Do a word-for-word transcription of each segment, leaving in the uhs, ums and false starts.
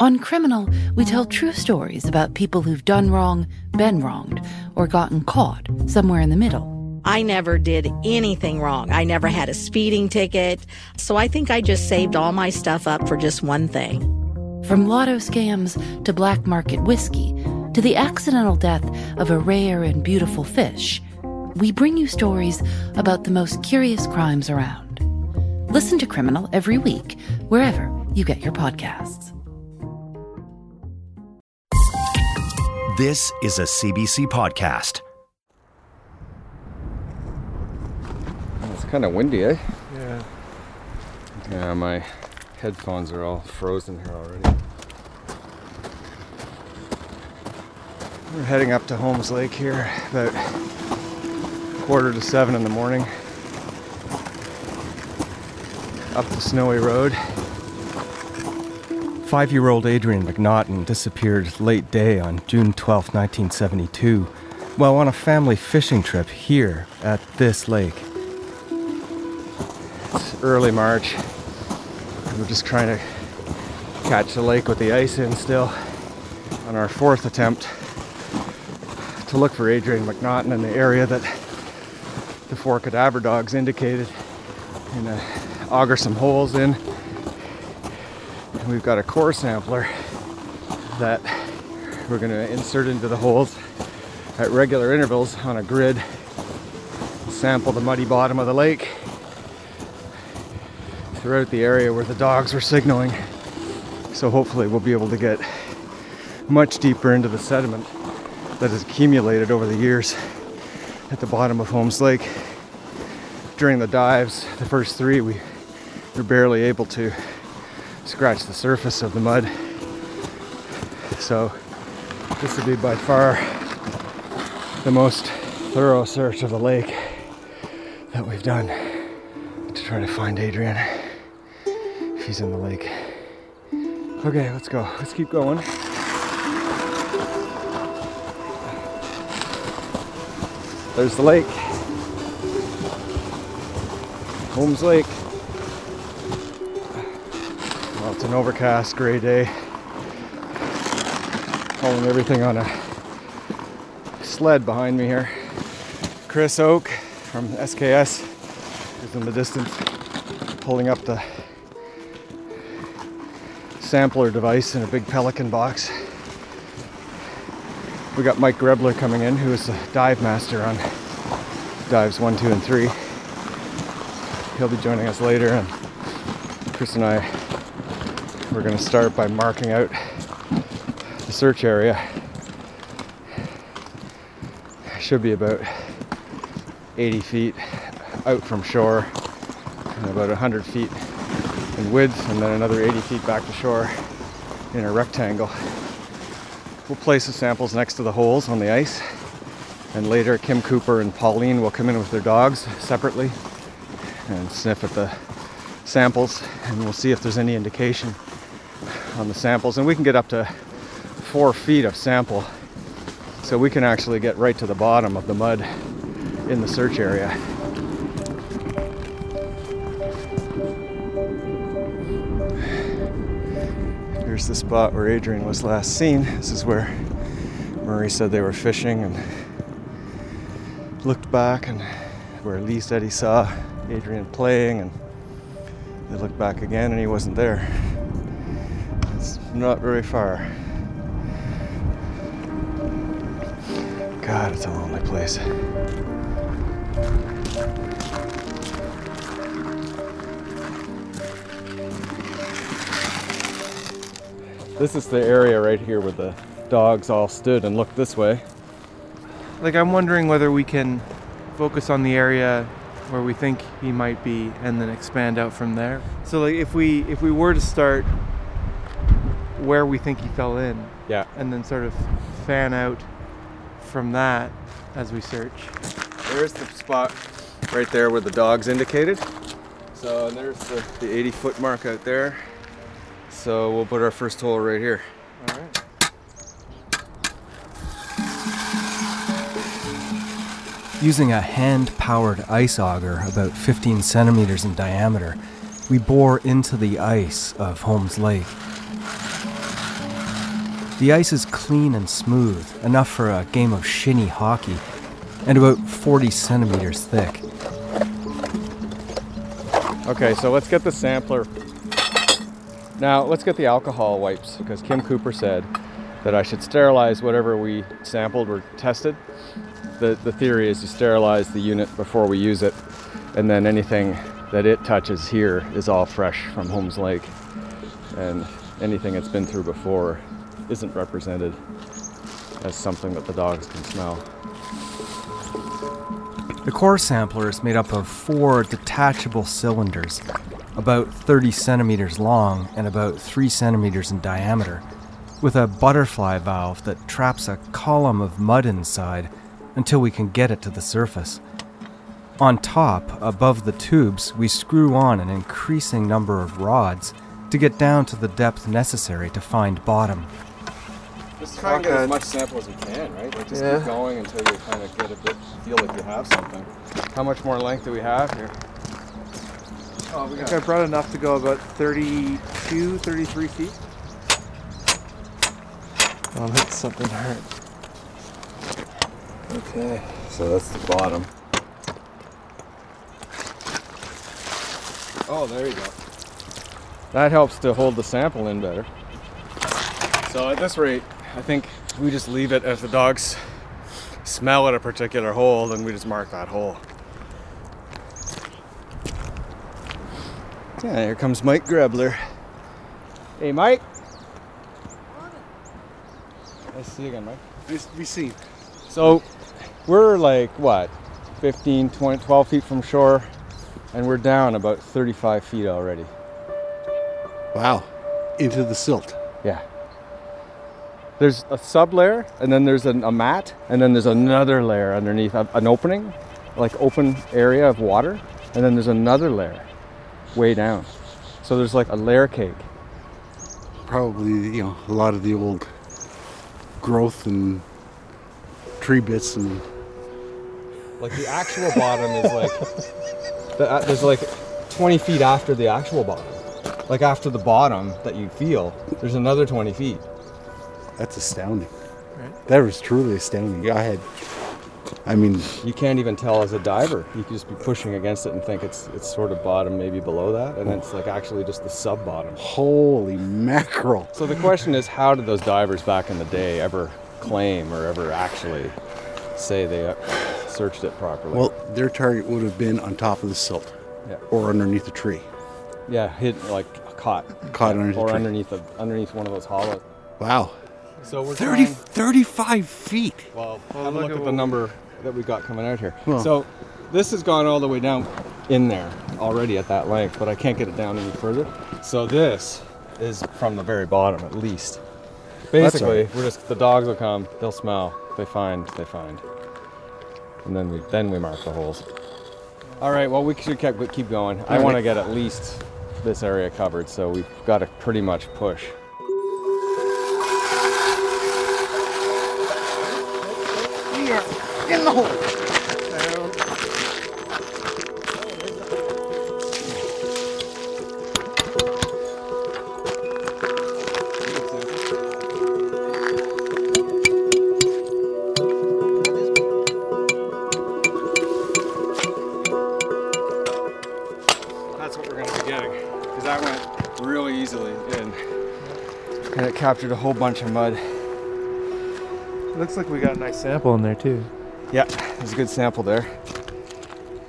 On Criminal, we tell true stories about people who've done wrong, been wronged, or gotten caught somewhere in the middle. I never did anything wrong. I never had a speeding ticket. So I think I just saved all my stuff up for just one thing. From lotto scams to black market whiskey to the accidental death of a rare and beautiful fish, we bring you stories about the most curious crimes around. Listen to Criminal every week, wherever you get your podcasts. This is a C B C podcast. It's kind of windy, eh? Yeah. Yeah, my headphones are all frozen here already. We're heading up to Holmes Lake here, about quarter to seven in the morning. Up the snowy road. Five-year-old Adrien McNaughton disappeared late day on June twelfth, nineteen seventy-two, while on a family fishing trip here at this lake. It's early March. We're just trying to catch the lake with the ice in still. On our fourth attempt to look for Adrien McNaughton in the area that the four cadaver dogs indicated and uh, auger some holes in. We've got a core sampler that we're going to insert into the holes at regular intervals on a grid, sample the muddy bottom of the lake throughout the area where the dogs were signaling. So hopefully we'll be able to get much deeper into the sediment that has accumulated over the years at the bottom of Holmes Lake. During the dives, the first three, we were barely able to scratch the surface of the mud, so this would be by far the most thorough search of the lake that we've done to try to find Adrien, if he's in the lake. Okay, let's go. Let's keep going. There's the lake. Holmes Lake. It's an overcast, gray day. Hauling everything on a sled behind me here. Chris Oak from S K S is in the distance, pulling up the sampler device in a big pelican box. We got Mike Grebler coming in, who is the dive master on dives one, two, and three. He'll be joining us later, and Chris and I, we're going to start by marking out the search area. It should be about eighty feet out from shore, and about one hundred feet in width, and then another eighty feet back to shore in a rectangle. We'll place the samples next to the holes on the ice, and later Kim Cooper and Pauline will come in with their dogs separately and sniff at the samples, and we'll see if there's any indication on the samples, and we can get up to four feet of sample, so we can actually get right to the bottom of the mud in the search area. Here's the spot where Adrien was last seen. This is where Marie said they were fishing and looked back, and where Lee said he saw Adrien playing, and they looked back again and he wasn't there. It's not very far. God, it's a lonely place. This is the area right here where the dogs all stood and looked this way. Like, I'm wondering whether we can focus on the area where we think he might be and then expand out from there. So like if we if we were to start where we think he fell in, yeah, and then sort of fan out from that as we search. There's the spot right there where the dogs indicated. So there's the, the eighty foot mark out there. So we'll put our first hole right here. All right. Using a hand-powered ice auger about fifteen centimeters in diameter, we bore into the ice of Holmes Lake. The ice is clean and smooth, enough for a game of shinny hockey, and about forty centimeters thick. Okay, so let's get the sampler. Now, let's get the alcohol wipes, because Kim Cooper said that I should sterilize whatever we sampled or tested. The, the theory is you sterilize the unit before we use it, and then anything that it touches here is all fresh from Holmes Lake, and anything it's been through before isn't represented as something that the dogs can smell. The core sampler is made up of four detachable cylinders, about thirty centimeters long and about three centimeters in diameter, with a butterfly valve that traps a column of mud inside until we can get it to the surface. On top, above the tubes, we screw on an increasing number of rods to get down to the depth necessary to find bottom. Just try and get as much sample as we can, right? Like just yeah. keep going until you kind of get a bit, feel like you have something. How much more length do we have here? Oh, we got I think I brought enough to go about thirty-two, thirty-three feet. I'll hit something hard. Okay, so that's the bottom. Oh, there you go. That helps to hold the sample in better. So at this rate, I think we just leave it. If the dogs smell at a particular hole, then we just mark that hole. Yeah, here comes Mike Grebler. Hey, Mike. Nice to see you again, Mike. Nice to be seen. So we're like, what, fifteen, twenty, twelve feet from shore, and we're down about thirty-five feet already. Wow, into the silt. Yeah. There's a sub-layer, and then there's an, a mat, and then there's another layer underneath, an opening, like open area of water, and then there's another layer way down. So there's like a layer cake. Probably, you know, a lot of the old growth and tree bits and... Like the actual bottom is like, the, uh, there's like twenty feet after the actual bottom. Like after the bottom that you feel, there's another twenty feet. That's astounding. Right? That was truly astounding. I had, I mean... You can't even tell as a diver. You could just be pushing against it and think it's it's sort of bottom, maybe below that, and then it's like actually just the sub-bottom. Holy mackerel. So the question is, how did those divers back in the day ever claim or ever actually say they searched it properly? Well, their target would have been on top of the silt yeah. or underneath a tree. Yeah, hit like caught. Caught yeah, underneath or a tree. underneath a, underneath one of those hollows. Wow. So we're thirty, trying, thirty-five feet. Well, well have look a look at, at the number that we got coming out here. Well, so this has gone all the way down in there already at that length, but I can't get it down any further. So this is from the very bottom, at least. Basically, right. we're just the dogs will come, they'll smell, they find, they find, and then we then we mark the holes. All right. Well, we should keep keep going. I want to get at least this area covered, so we've got to pretty much push. In the hole. That's what we're going to be getting, because that went really easily in. And it captured a whole bunch of mud. Looks like we got a nice sample in there too. Yeah, there's a good sample there.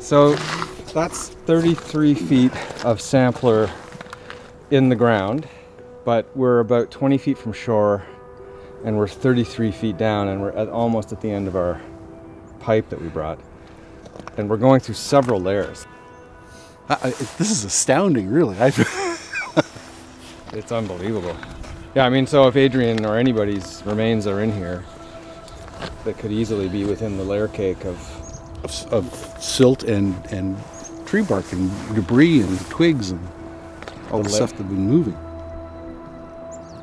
So that's thirty-three feet of sampler in the ground, but we're about twenty feet from shore and we're thirty-three feet down and we're at almost at the end of our pipe that we brought. And we're going through several layers. Uh, this is astounding, really. It's unbelievable. Yeah, I mean, so if Adrian or anybody's remains are in here, that could easily be within the layer cake of of, of silt and, and tree bark and debris and twigs and all the stuff that's been moving.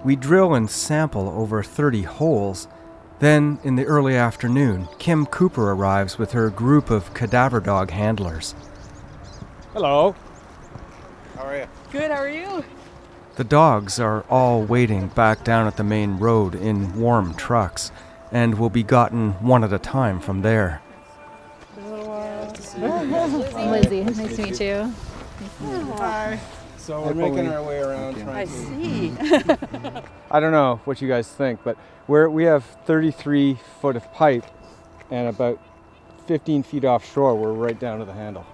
We drill and sample over thirty holes. Then, in the early afternoon, Kim Cooper arrives with her group of cadaver dog handlers. Hello. How are you? Good, how are you? The dogs are all waiting back down at the main road in warm trucks and will be gotten one at a time from there. I'm Lizzie. Nice to meet you. Hi. So we're making our way around. I see. I don't know what you guys think, but we're, we have thirty-three foot of pipe, and about fifteen feet offshore, we're right down to the handle.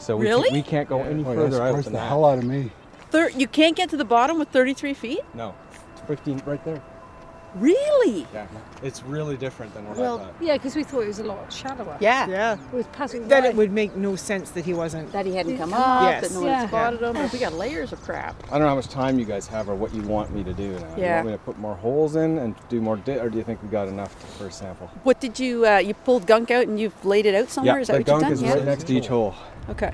So we, really? can, we can't go any further. Oh, yeah, out than the that. hell out of me. Thir you can't get to the bottom with thirty-three feet? No, fifteen right there. Really? Yeah, it's really different than what well, I thought. Yeah, because we thought it was a lot shallower. Yeah, yeah. It was passing Then light. It would make no sense that he wasn't. That he hadn't come up. Yes. That no one yeah. spotted yeah. him. We got layers of crap. I don't know how much time you guys have or what you want me to do now. Yeah. Do you want me to put more holes in and do more, di or do you think we got enough for a sample? What did you? Uh, you pulled gunk out and you've laid it out somewhere. Yeah, is that the what gunk you've done? is yeah. right next to each hole. Okay.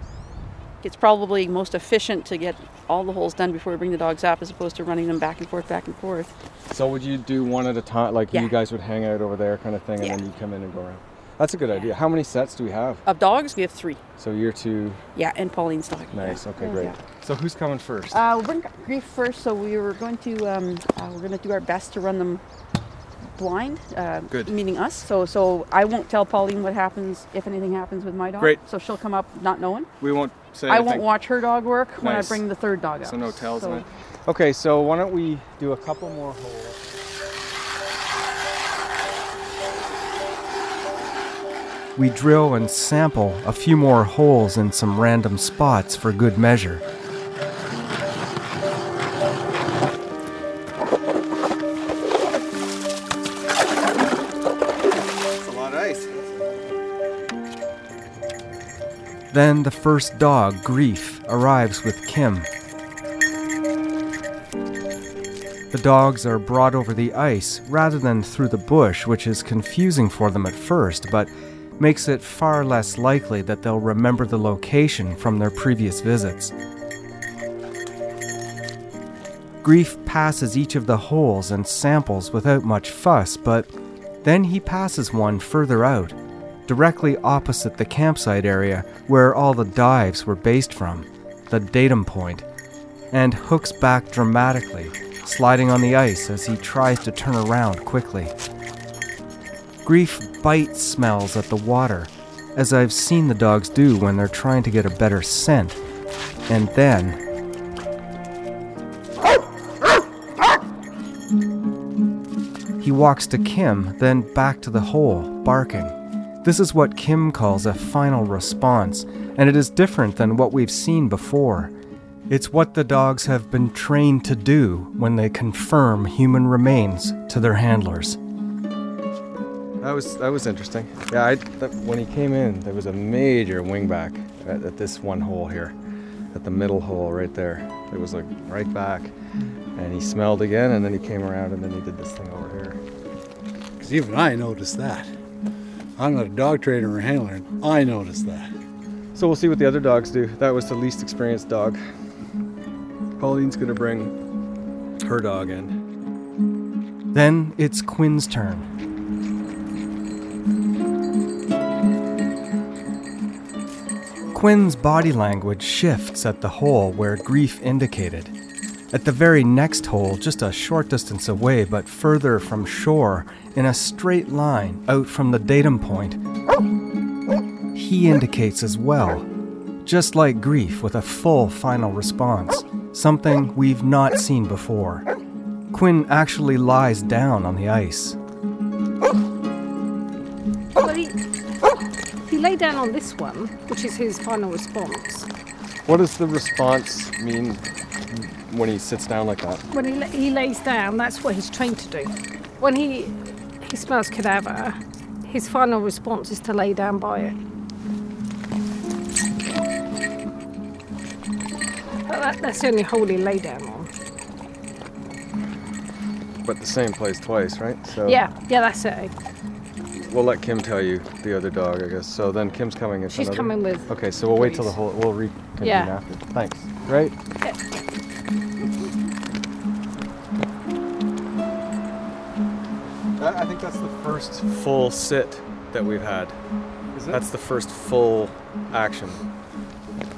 It's probably most efficient to get all the holes done before we bring the dogs up as opposed to running them back and forth, back and forth. So would you do one at a time, like yeah. you guys would hang out over there kind of thing, and yeah. then you'd come in and go around? That's a good yeah. idea. How many sets do we have? Of dogs, we have three. So you're two? Yeah, and Pauline's dog. Nice, okay, great. Yeah. So who's coming first? Uh, we'll bring Grief first, so we were going to, um, uh, we're going to do our best to run them blind, uh, Good. meaning us. So so I won't tell Pauline what happens if anything happens with my dog. Great. So she'll come up not knowing. We won't say I anything. won't watch her dog work nice. when I bring the third dog up. So no tells so. Okay, so why don't we do a couple more holes. We drill and sample a few more holes in some random spots for good measure. Then the first dog, Grief, arrives with Kim. The dogs are brought over the ice rather than through the bush, which is confusing for them at first, but makes it far less likely that they'll remember the location from their previous visits. Grief passes each of the holes and samples without much fuss, but then he passes one further out, directly opposite the campsite area where all the dives were based from, the datum point, and hooks back dramatically, sliding on the ice as he tries to turn around quickly. Grief bite smells at the water, as I've seen the dogs do when they're trying to get a better scent, and then he walks to Kim, then back to the hole, barking. This is what Kim calls a final response, and it is different than what we've seen before. It's what the dogs have been trained to do when they confirm human remains to their handlers. That was, that was interesting. Yeah, I, that, when he came in, there was a major wingback at, at this one hole here, at the middle hole right there. It was like right back, and he smelled again, and then he came around, and then he did this thing over here. Because even I noticed that. I'm not a dog trainer or handler, and I noticed that. So we'll see what the other dogs do. That was the least experienced dog. Pauline's gonna bring her dog in. Then it's Quinn's turn. Quinn's body language shifts at the hole where Grief indicated. At the very next hole, just a short distance away, but further from shore, in a straight line out from the datum point, he indicates as well, just like Grief, with a full final response, something we've not seen before. Quinn actually lies down on the ice. Well, he, he lay down on this one, which is his final response. What does the response mean? When he sits down like that? When he, he lays down, that's what he's trained to do. When he, he smells cadaver, his final response is to lay down by it. But that, that's the only hole he lay down on. But the same place twice, right? So yeah, yeah, that's it. We'll let Kim tell you, the other dog, I guess. So then Kim's coming. It's She's another. coming with... Okay, so we'll Breeze. wait till the whole... We'll reconvene yeah. after. Thanks. Right? Yeah. I think that's the first full sit that we've had. Is it? That's the first full action.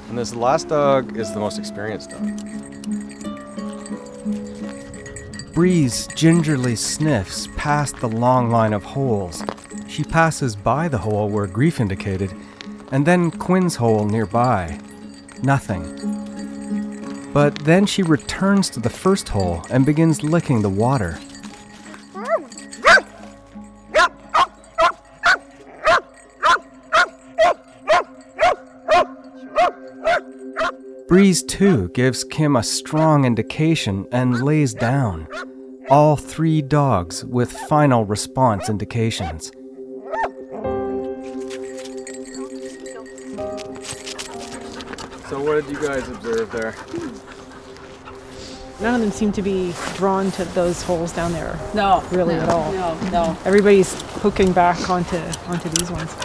And this last dog is the most experienced dog. Breeze gingerly sniffs past the long line of holes. She passes by the hole where Grief indicated, and then Quinn's hole nearby. Nothing. But then she returns to the first hole and begins licking the water. Breeze, too, gives Kim a strong indication and lays down. All three dogs with final response indications. So what did you guys observe there? None of them seem to be drawn to those holes down there. No. Really no, at all. No, no. Everybody's hooking back onto onto these ones.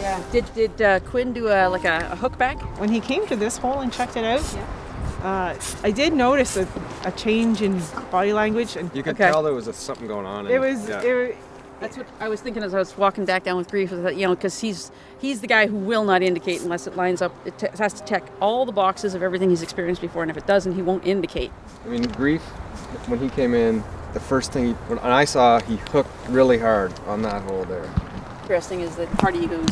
Yeah. Did did uh, Quinn do a, like a, a hook back? When he came to this hole and checked it out, yeah. uh, I did notice a, a change in body language. And you could okay. tell there was a, something going on. It was. Yeah. It, That's what I was thinking as I was walking back down with Grief. Is that, you know, because he's he's the guy who will not indicate unless it lines up. It t- has to check all the boxes of everything he's experienced before, and if it doesn't, he won't indicate. I mean, Grief, when he came in, the first thing he, when I saw, he hooked really hard on that hole there. Interesting is that party eagles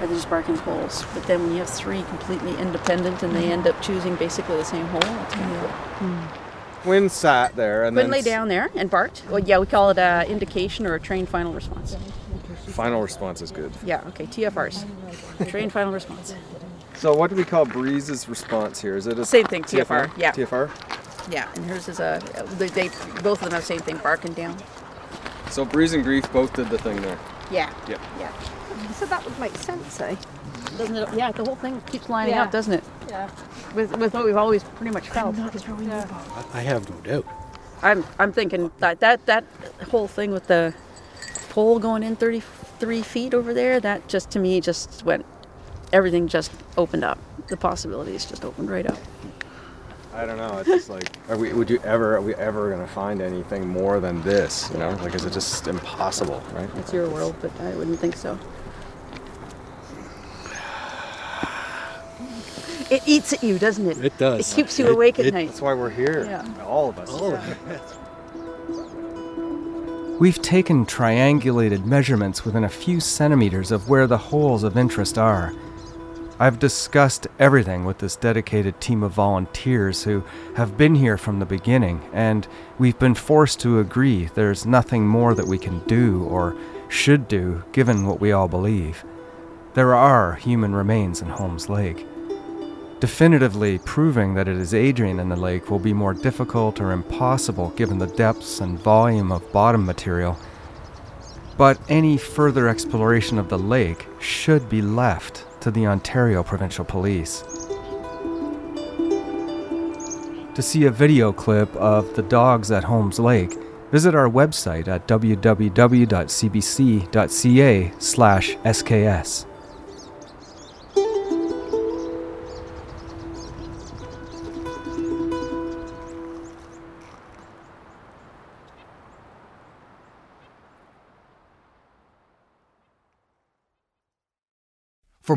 are just barking holes, but then when you have three completely independent and they end up choosing basically the same hole, it's kind of. Mm. Quinn sat there and Quinn then lay down there and barked. Well, yeah, we call it an indication or a trained final response. Final response is good. Yeah, okay, T F Rs. Trained final response. So what do we call Breeze's response here? Is it a same thing, T F R? T F R? Yeah. T F R? Yeah, and hers is a, they, they both of them have the same thing, barking down. So Breeze and Grief both did the thing there. Yeah. Yeah. Yeah. So that would make sense, eh? Doesn't it? Yeah, the whole thing keeps lining yeah. up, doesn't it? Yeah. With with what we've always pretty much felt. Yeah. I have no doubt. I'm I'm thinking that, that that whole thing with the pole going in thirty-three feet over there, that just to me just went, everything just opened up. The possibilities just opened right up. I don't know. It's just like, are we? Would you ever? Are we ever gonna find anything more than this? You know, like, is it just impossible? Right? It's your world, but I wouldn't think so. It eats at you, doesn't it? It does. It keeps you it, awake at it, night. That's why we're here. Yeah. All of us. All yeah. of us. We've taken triangulated measurements within a few centimeters of where the holes of interest are. I've discussed everything with this dedicated team of volunteers who have been here from the beginning, and we've been forced to agree there's nothing more that we can do or should do, given what we all believe. There are human remains in Holmes Lake. Definitively proving that it is Adrien in the lake will be more difficult or impossible given the depths and volume of bottom material, but any further exploration of the lake should be left to the Ontario Provincial Police. To see a video clip of the dogs at Holmes Lake, visit our website at w w w dot c b c dot c a slash s k s. For